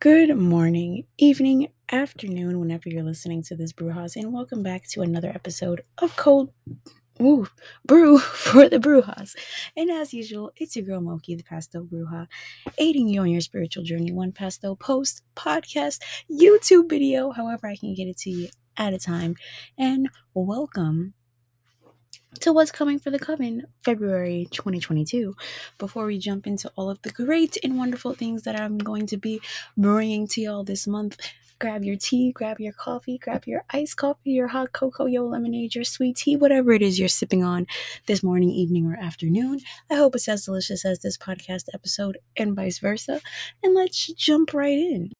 Good morning, evening, afternoon, whenever you're listening to this, Brujas, and welcome back to another episode of Cold Brew for the Brujas. And as usual, it's your girl Mochi, the Pastel Bruja, aiding you on your spiritual journey, one pastel post, podcast, YouTube video, however I can get it to you at a time. And welcome to what's coming for the Coven, February 2022. Before we jump into all of the great and wonderful things that I'm going to be bringing to y'all this month, grab your tea, grab your coffee, grab your iced coffee, your hot cocoa, your lemonade, your sweet tea, whatever it is you're sipping on this morning, evening, or afternoon. I hope it's as delicious as this podcast episode and vice versa. And let's jump right in.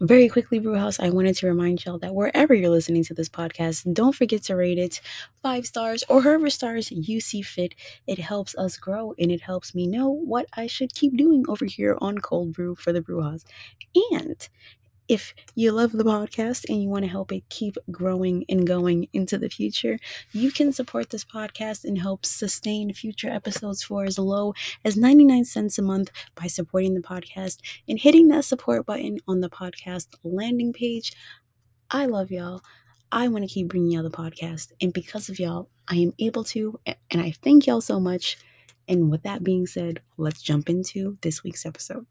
Very quickly, Brewhouse, I wanted to remind y'all that wherever you're listening to this podcast, don't forget to rate it 5 stars or however stars you see fit. It helps us grow and it helps me know what I should keep doing over here on Cold Brew for the Brewhouse. And if you love the podcast and you want to help it keep growing and going into the future, you can support this podcast and help sustain future episodes for as low as 99 cents a month by supporting the podcast and hitting that support button on the podcast landing page. I love y'all. I want to keep bringing y'all the podcast. And because of y'all, I am able to, and I thank y'all so much. And with that being said, let's jump into this week's episode.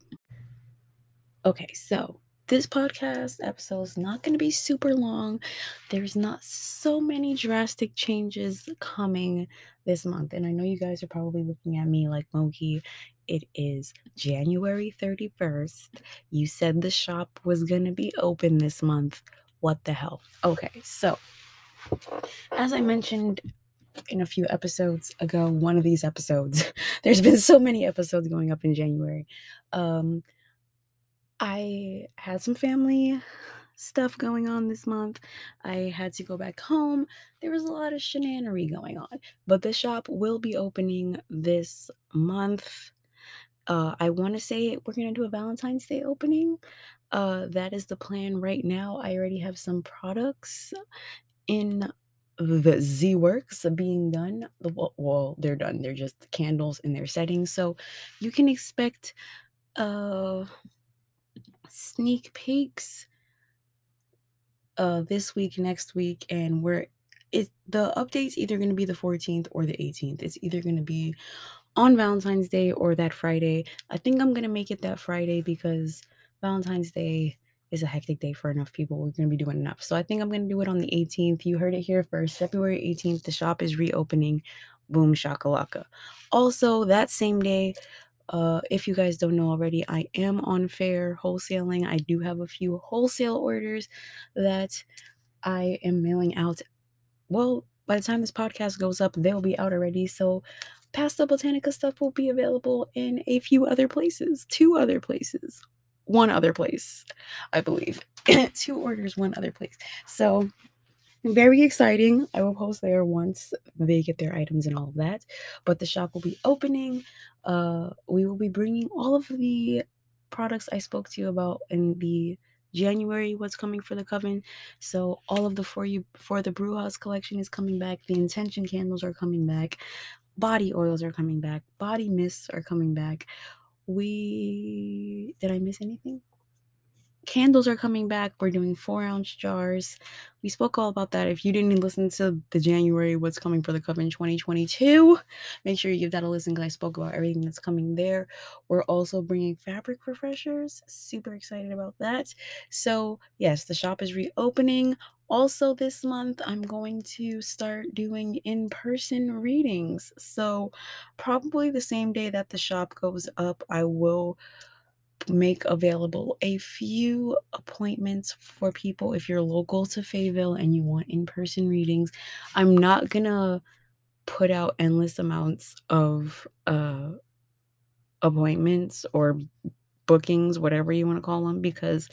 Okay, so this podcast episode is not going to be super long. There's not so many drastic changes coming this month. And I know you guys are probably looking at me like, Mochi, it is January 31st. You said the shop was going to be open this month. What the hell? Okay, so as I mentioned in a few episodes ago, one of these episodes, there's been so many episodes going up in January. I had some family stuff going on this month. I had to go back home. There was a lot of shenanery going on, but the shop will be opening this month. I want to say we're going to do a Valentine's Day opening. That is the plan right now. I already have some products in the Z works being done. Well, they're done. They're just candles and their settings. So you can expect sneak peeks this week, next week, and the update's either going to be the 14th or the 18th. It's either going to be on Valentine's Day or that Friday. I think I'm going to make it that Friday because Valentine's Day is a hectic day for enough people. We're going to be doing enough. So I think I'm going to do it on the 18th. You heard it here first. February 18th, the shop is reopening. Boom shakalaka. Also, that same day, if you guys don't know already, I am on fair wholesaling. I do have a few wholesale orders that I am mailing out. Well, by the time this podcast goes up, they'll be out already. So Pastel Botanica stuff will be available in a few other places, 2 other places, 1 other place, I believe. 2 orders, 1 other place. So very exciting. I will post there once they get their items and all of that. But the shop will be opening. We will be bringing all of the products I spoke to you about in the January what's coming for the Coven. So all of the for the Brujas collection is coming back. The intention candles are coming back. Body oils are coming back. Body mists are coming back. Did I miss anything? Candles are coming back. We're doing 4-ounce jars. We spoke all about that. If you didn't listen to the January what's coming for the Coven 2022, make sure you give that a listen because I spoke about everything that's coming there. We're also bringing fabric refreshers. Super excited about that. So yes, the shop is reopening. Also this month, I'm going to start doing in-person readings. So probably the same day that the shop goes up, I will make available a few appointments for people if you're local to Fayetteville and you want in-person readings. I'm not gonna put out endless amounts of appointments or bookings, whatever you want to call them, because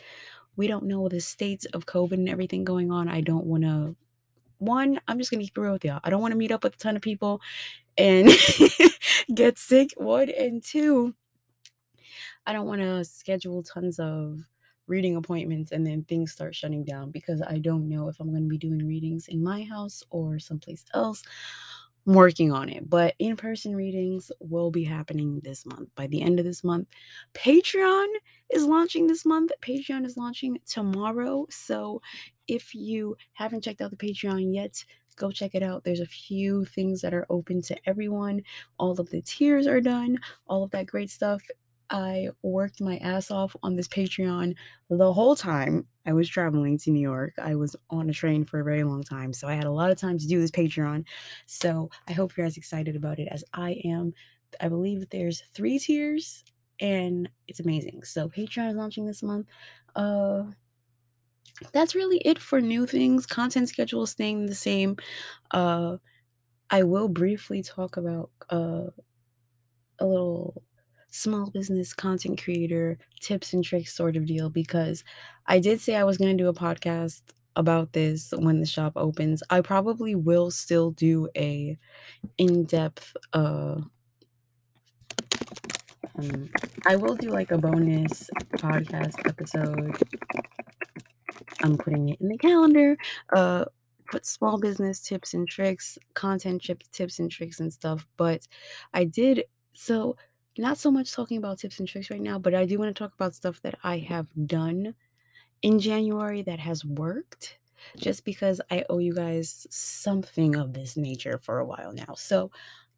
we don't know the states of COVID and everything going on. I don't want to, I'm just gonna keep it real with y'all. I don't want to meet up with a ton of people and get sick, 1, and 2, I don't want to schedule tons of reading appointments and then things start shutting down because I don't know if I'm going to be doing readings in my house or someplace else. I'm working on it, but in-person readings will be happening this month. By the end of this month, Patreon is launching this month. Patreon is launching tomorrow. So if you haven't checked out the Patreon yet, go check it out. There's a few things that are open to everyone. All of the tiers are done, all of that great stuff. I worked my ass off on this Patreon the whole time I was traveling to New York. I was on a train for a very long time, so I had a lot of time to do this Patreon. So I hope you're as excited about it as I am. I believe there's 3 tiers, and it's amazing. So Patreon is launching this month. That's really it for new things. Content schedule is staying the same. I will briefly talk about a little small business content creator tips and tricks sort of deal, because I did say I was going to do a podcast about this when the shop opens. I probably will still do a in-depth I will do like a bonus podcast episode. I'm putting it in the calendar. But small business tips and tricks, content tips and tricks and stuff. But I did, so not so much talking about tips and tricks right now, but I do want to talk about stuff that I have done in January that has worked, just because I owe you guys something of this nature for a while now. So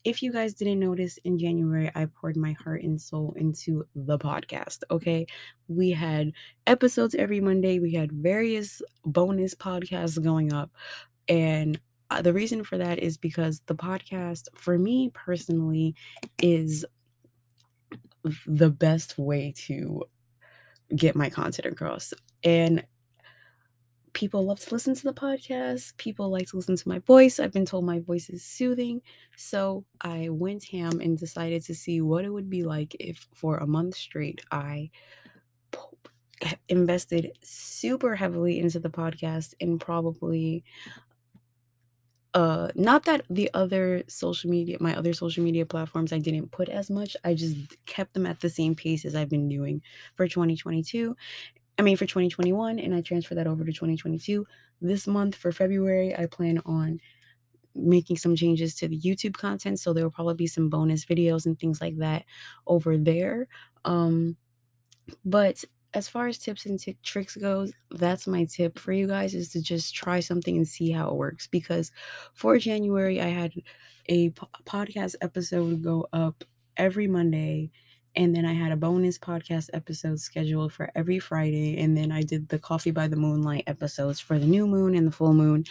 if you guys didn't notice, in January, I poured my heart and soul into the podcast, okay? We had episodes every Monday. We had various bonus podcasts going up. And the reason for that is because the podcast, for me personally, is the best way to get my content across. And people love to listen to the podcast. People like to listen to my voice. I've been told my voice is soothing. So I went ham and decided to see what it would be like if for a month straight I invested super heavily into the podcast, and probably not that the other social media, my other social media platforms, I didn't put as much. I just kept them at the same pace as I've been doing for 2022. I mean, for 2021, and I transfer that over to 2022. This month for February, I plan on making some changes to the YouTube content, so there will probably be some bonus videos and things like that over there. But as far as tips and tricks goes, that's my tip for you guys, is to just try something and see how it works. Because for January, I had a podcast episode go up every Monday. And then I had a bonus podcast episode scheduled for every Friday. And then I did the Coffee by the Moonlight episodes for the new moon and the full moon.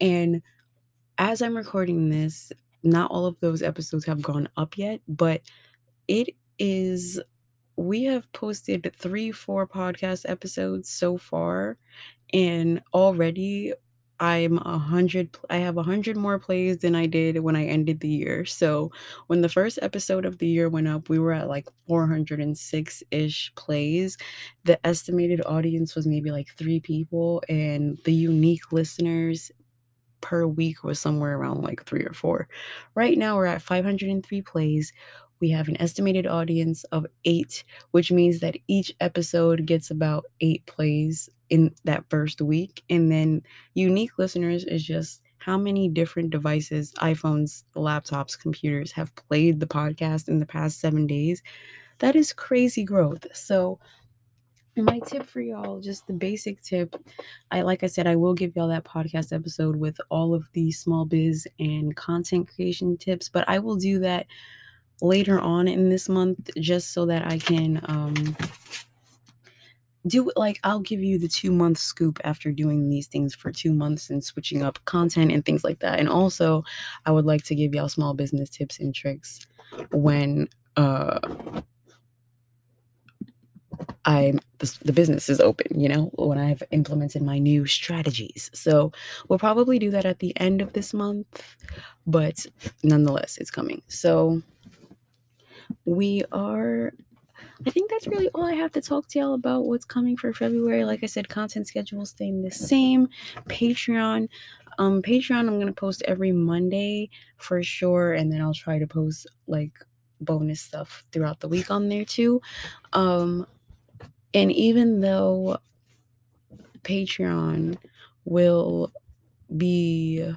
And as I'm recording this, not all of those episodes have gone up yet, but it is, we have posted 3-4 podcast episodes so far. And already I have 100 more plays than I did when I ended the year. So when the first episode of the year went up, we were at like 406-ish plays. The estimated audience was maybe like 3 people, and the unique listeners per week was somewhere around like 3 or 4. Right now we're at 503 plays. We have an estimated audience of 8, which means that each episode gets about 8 plays in that first week. And then unique listeners is just how many different devices, iPhones, laptops, computers, have played the podcast in the past 7 days. That is crazy growth. So my tip for y'all, just the basic tip, like I said, I will give y'all that podcast episode with all of the small biz and content creation tips, but I will do that later on in this month, just so that I can do, like, I'll give you the 2-month scoop after doing these things for 2 months and switching up content and things like that. And also, I would like to give y'all small business tips and tricks when the business is open, you know, when I've implemented my new strategies. So we'll probably do that at the end of this month, but nonetheless, it's coming. So I think that's really all I have to talk to y'all about what's coming for February. Like I said, content schedule staying the same. Patreon. Patreon, I'm going to post every Monday for sure. And then I'll try to post like bonus stuff throughout the week on there too. And even though Patreon will be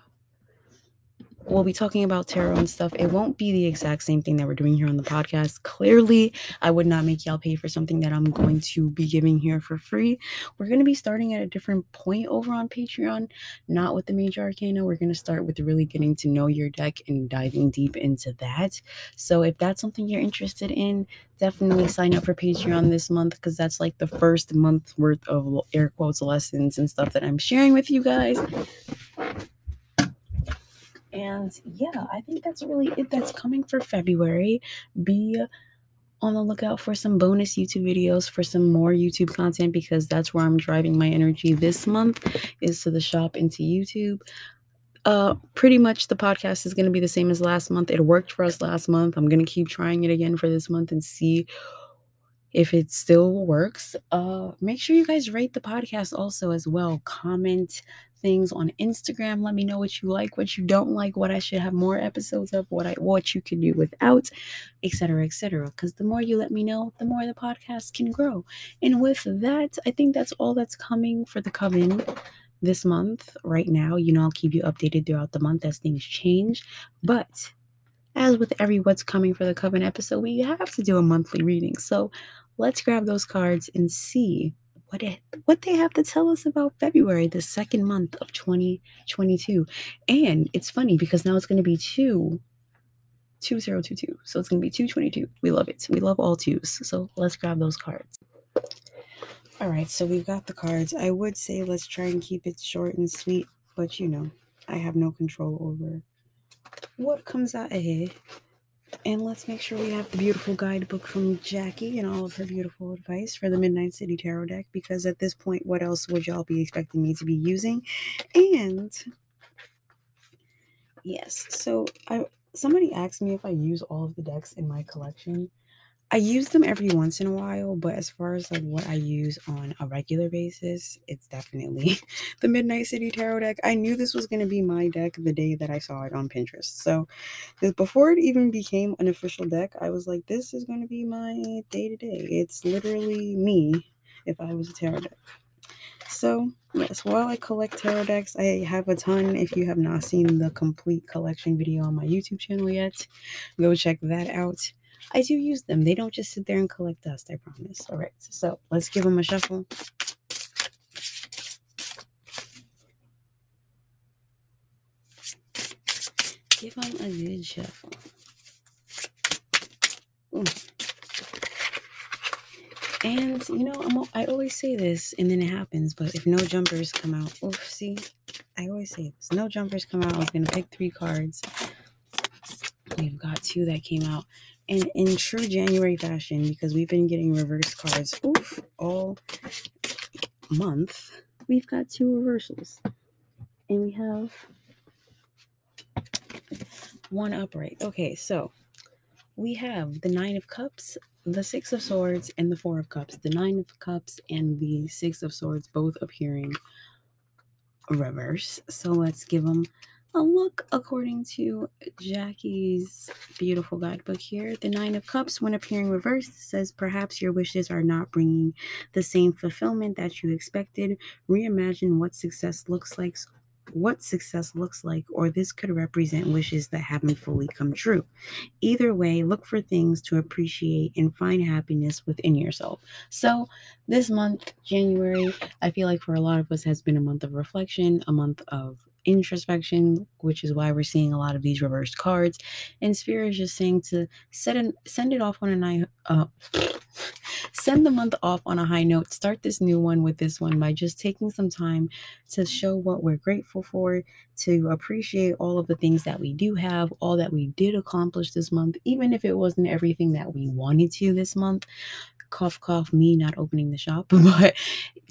we'll be talking about tarot and stuff. It won't be the exact same thing that we're doing here on the podcast. Clearly, I would not make y'all pay for something that I'm going to be giving here for free. We're going to be starting at a different point over on Patreon, not with the Major Arcana. We're going to start with really getting to know your deck and diving deep into that. So if that's something you're interested in, definitely sign up for Patreon this month, because that's like the first month worth of air quotes lessons and stuff that I'm sharing with you guys. And yeah, I think that's really it that's coming for February. Be on the lookout for some bonus YouTube videos, for some more YouTube content, because that's where I'm driving my energy this month, is to the shop and to YouTube. Pretty much the podcast is going to be the same as last month. It worked for us last month. I'm going to keep trying it again for this month and see if it still works. Make sure you guys rate the podcast also as well. Comment things on Instagram. Let me know what you like, what you don't like, what I should have more episodes of, what you can do without, etc., etc. Because the more you let me know, the more the podcast can grow. And with that, I think that's all that's coming for the Coven this month. Right now, you know, I'll keep you updated throughout the month as things change. But as with every what's coming for the Coven episode, we have to do a monthly reading. So let's grab those cards and see what they have to tell us about February, the second month of 2022. And it's funny because now it's going to be 2022. So it's going to be 222. We love it. We love all twos. So let's grab those cards. All right, so we've got the cards. I would say let's try and keep it short and sweet, but you know, I have no control over what comes out ahead. And let's make sure we have the beautiful guidebook from Jackie and all of her beautiful advice for the Midnight City Tarot deck, because at this point, what else would y'all be expecting me to be using? And yes, so somebody asked me if I use all of the decks in my collection. I use them every once in a while, but as far as like what I use on a regular basis, it's definitely the Midnight City Tarot deck. I knew this was going to be my deck the day that I saw it on Pinterest. So before it even became an official deck, I was like, this is going to be my day-to-day. It's literally me if I was a tarot deck. So yes, while I collect tarot decks, I have a ton. If you have not seen the complete collection video on my YouTube channel yet, go check that out. I do use them. They don't just sit there and collect dust, I promise. All right, so let's give them a shuffle. Give them a good shuffle. Ooh. And, you know, I always say this, and then it happens, but if no jumpers come out, oof, see? I always say this. No jumpers come out, I was going to pick three cards. We've got two that came out. And in true January fashion, because we've been getting reverse cards all month, we've got two reversals. And we have one upright. Okay, so we have the 9 of Cups, the 6 of Swords, and the 4 of Cups. The 9 of Cups and the 6 of Swords both appearing reverse. So let's give them a look according to Jackie's beautiful guidebook here. The 9 of Cups, when appearing reversed, says perhaps your wishes are not bringing the same fulfillment that you expected. Reimagine what success looks like, or this could represent wishes that haven't fully come true. Either way, look for things to appreciate and find happiness within yourself. So this month, January, I feel like for a lot of us has been a month of reflection, a month of introspection, which is why we're seeing a lot of these reversed cards. And Spirit is just saying to send the month off on a high note. Start this new one with this one by just taking some time to show what we're grateful for, to appreciate all of the things that we do have, all that we did accomplish this month, even if it wasn't everything that we wanted to this month. Cough, cough, me not opening the shop, but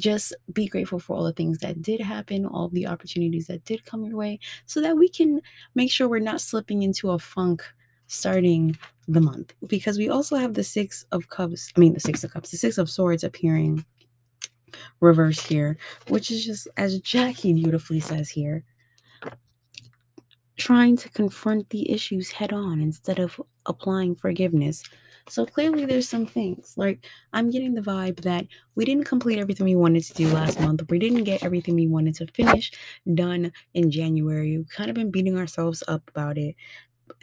just be grateful for all the things that did happen, all the opportunities that did come your way, so that we can make sure we're not slipping into a funk starting the month. Because we also have the 6 of Cups, the 6 of Swords appearing reverse here, which is just, as Jackie beautifully says here, trying to confront the issues head on instead of applying forgiveness. So clearly there's some things, like, I'm getting the vibe that we didn't complete everything we wanted to do last month. We didn't get everything we wanted to finish done in January. We've kind of been beating ourselves up about it,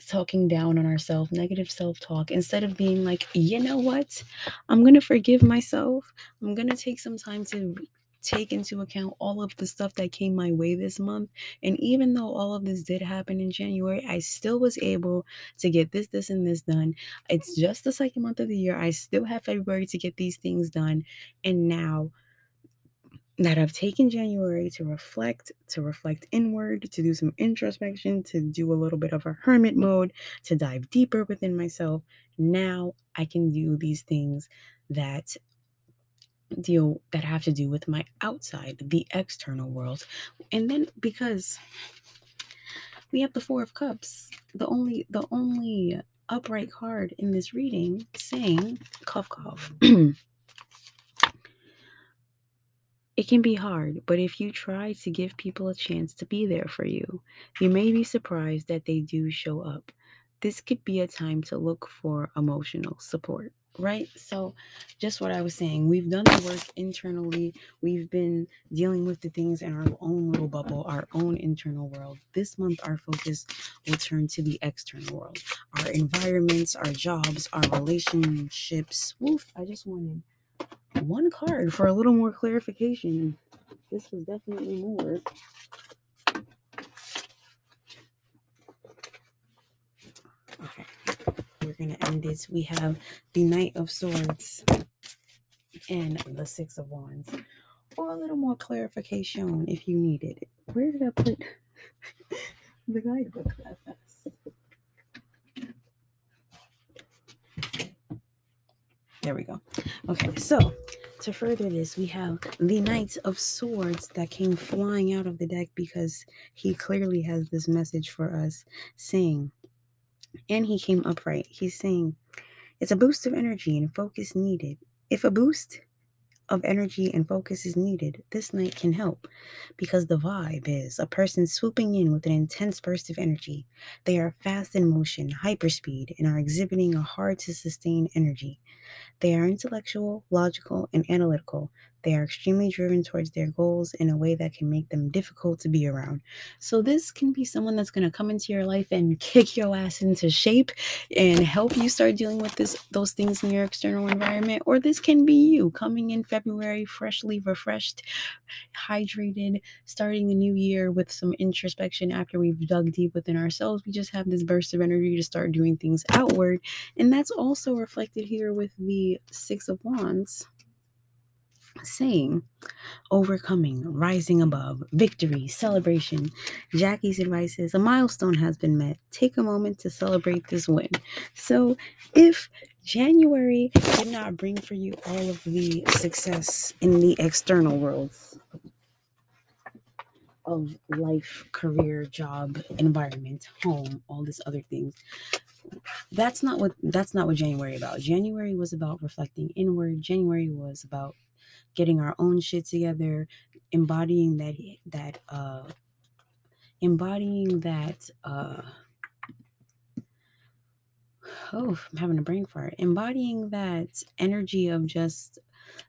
talking down on ourselves, negative self-talk, instead of being like, you know what, I'm gonna forgive myself. I'm gonna take some time to take into account all of the stuff that came my way this month. And even though all of this did happen in January, I still was able to get this, this, and this done. It's just the second month of the year. I still have February to get these things done. And now that I've taken January to reflect inward, to do some introspection, to do a little bit of a hermit mode, to dive deeper within myself, now I can do these things that have to do with my outside, the external world. And then, because we have the Four of Cups, the only upright card in this reading, saying, cough, cough, it can be hard, but if you try to give people a chance to be there for you, you may be surprised that they do show up. This could be a time to look for emotional support, right? So just what I was saying, we've done the work internally. We've been dealing with the things in our own little bubble, our own internal world. This month, our focus will turn to the external world, our environments, our jobs, our relationships. Woof, I just wanted one card for a little more clarification. This was definitely more. Okay, we're gonna end this. We have the Knight of Swords and the Six of Wands, or a little more clarification if you need it. Where did I put the guidebook that fast? There we go. Okay, so to further this, we have the Knight of Swords that came flying out of the deck because he clearly has this message for us, saying, and he came upright. He's saying, it's a boost of energy and focus needed. If a boost of energy and focus is needed, this night can help, because the vibe is a person swooping in with an intense burst of energy. They are fast in motion, hyperspeed, and are exhibiting a hard-to-sustain energy. They are intellectual, logical, and analytical. They are extremely driven towards their goals in a way that can make them difficult to be around. So this can be someone that's going to come into your life and kick your ass into shape and help you start dealing with those things in your external environment. Or this can be you coming in February freshly refreshed, hydrated, starting the new year with some introspection after we've dug deep within ourselves. We just have this burst of energy to start doing things outward. And that's also reflected here with the Six of Wands, saying, overcoming, rising above, victory, celebration. Jackie's advice is, a milestone has been met. Take a moment to celebrate this win. So if January did not bring for you all of the success in the external worlds of life, career, job, environment, home, all these other things, that's not what January was about. January was about reflecting inward. January was about getting our own shit together, embodying embodying that energy of just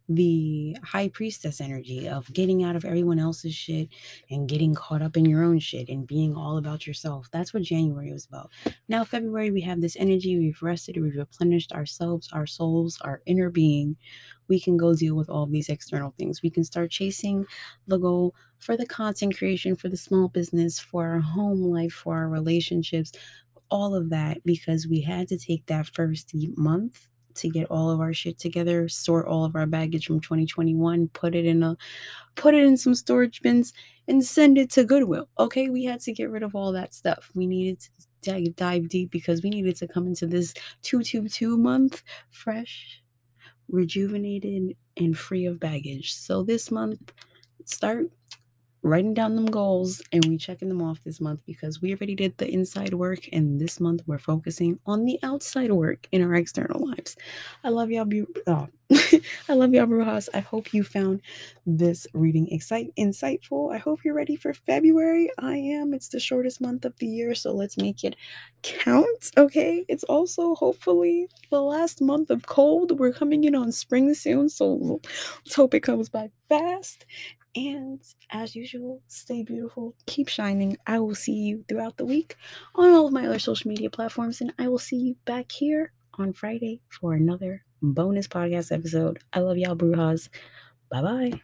the High Priestess energy of getting out of everyone else's shit and getting caught up in your own shit and being all about yourself. That's what January was about. Now February, we have this energy. We've rested, we've replenished ourselves, our souls, our inner being. We can go deal with all these external things. We can start chasing the goal for the content creation, for the small business, for our home life, for our relationships, all of that, because we had to take that first month to get all of our shit together, sort all of our baggage from 2021, put it in some storage bins, and send it to Goodwill. Okay, we had to get rid of all that stuff. We needed to dive deep because we needed to come into this 222 month fresh, rejuvenated, and free of baggage. So this month, start writing down them goals and we checking them off this month, because we already did the inside work and this month we're focusing on the outside work in our external lives. I love y'all. I love y'all, Brujas. I hope you found this reading insightful. I hope you're ready for February. I am. It's the shortest month of the year, so let's make it count, okay? It's also hopefully the last month of cold. We're coming in on spring soon, so let's hope it comes by fast. And as usual, stay beautiful, keep shining. I will see you throughout the week on all of my other social media platforms, and I will see you back here on Friday for another bonus podcast episode. I love y'all, Brujas. Bye-bye.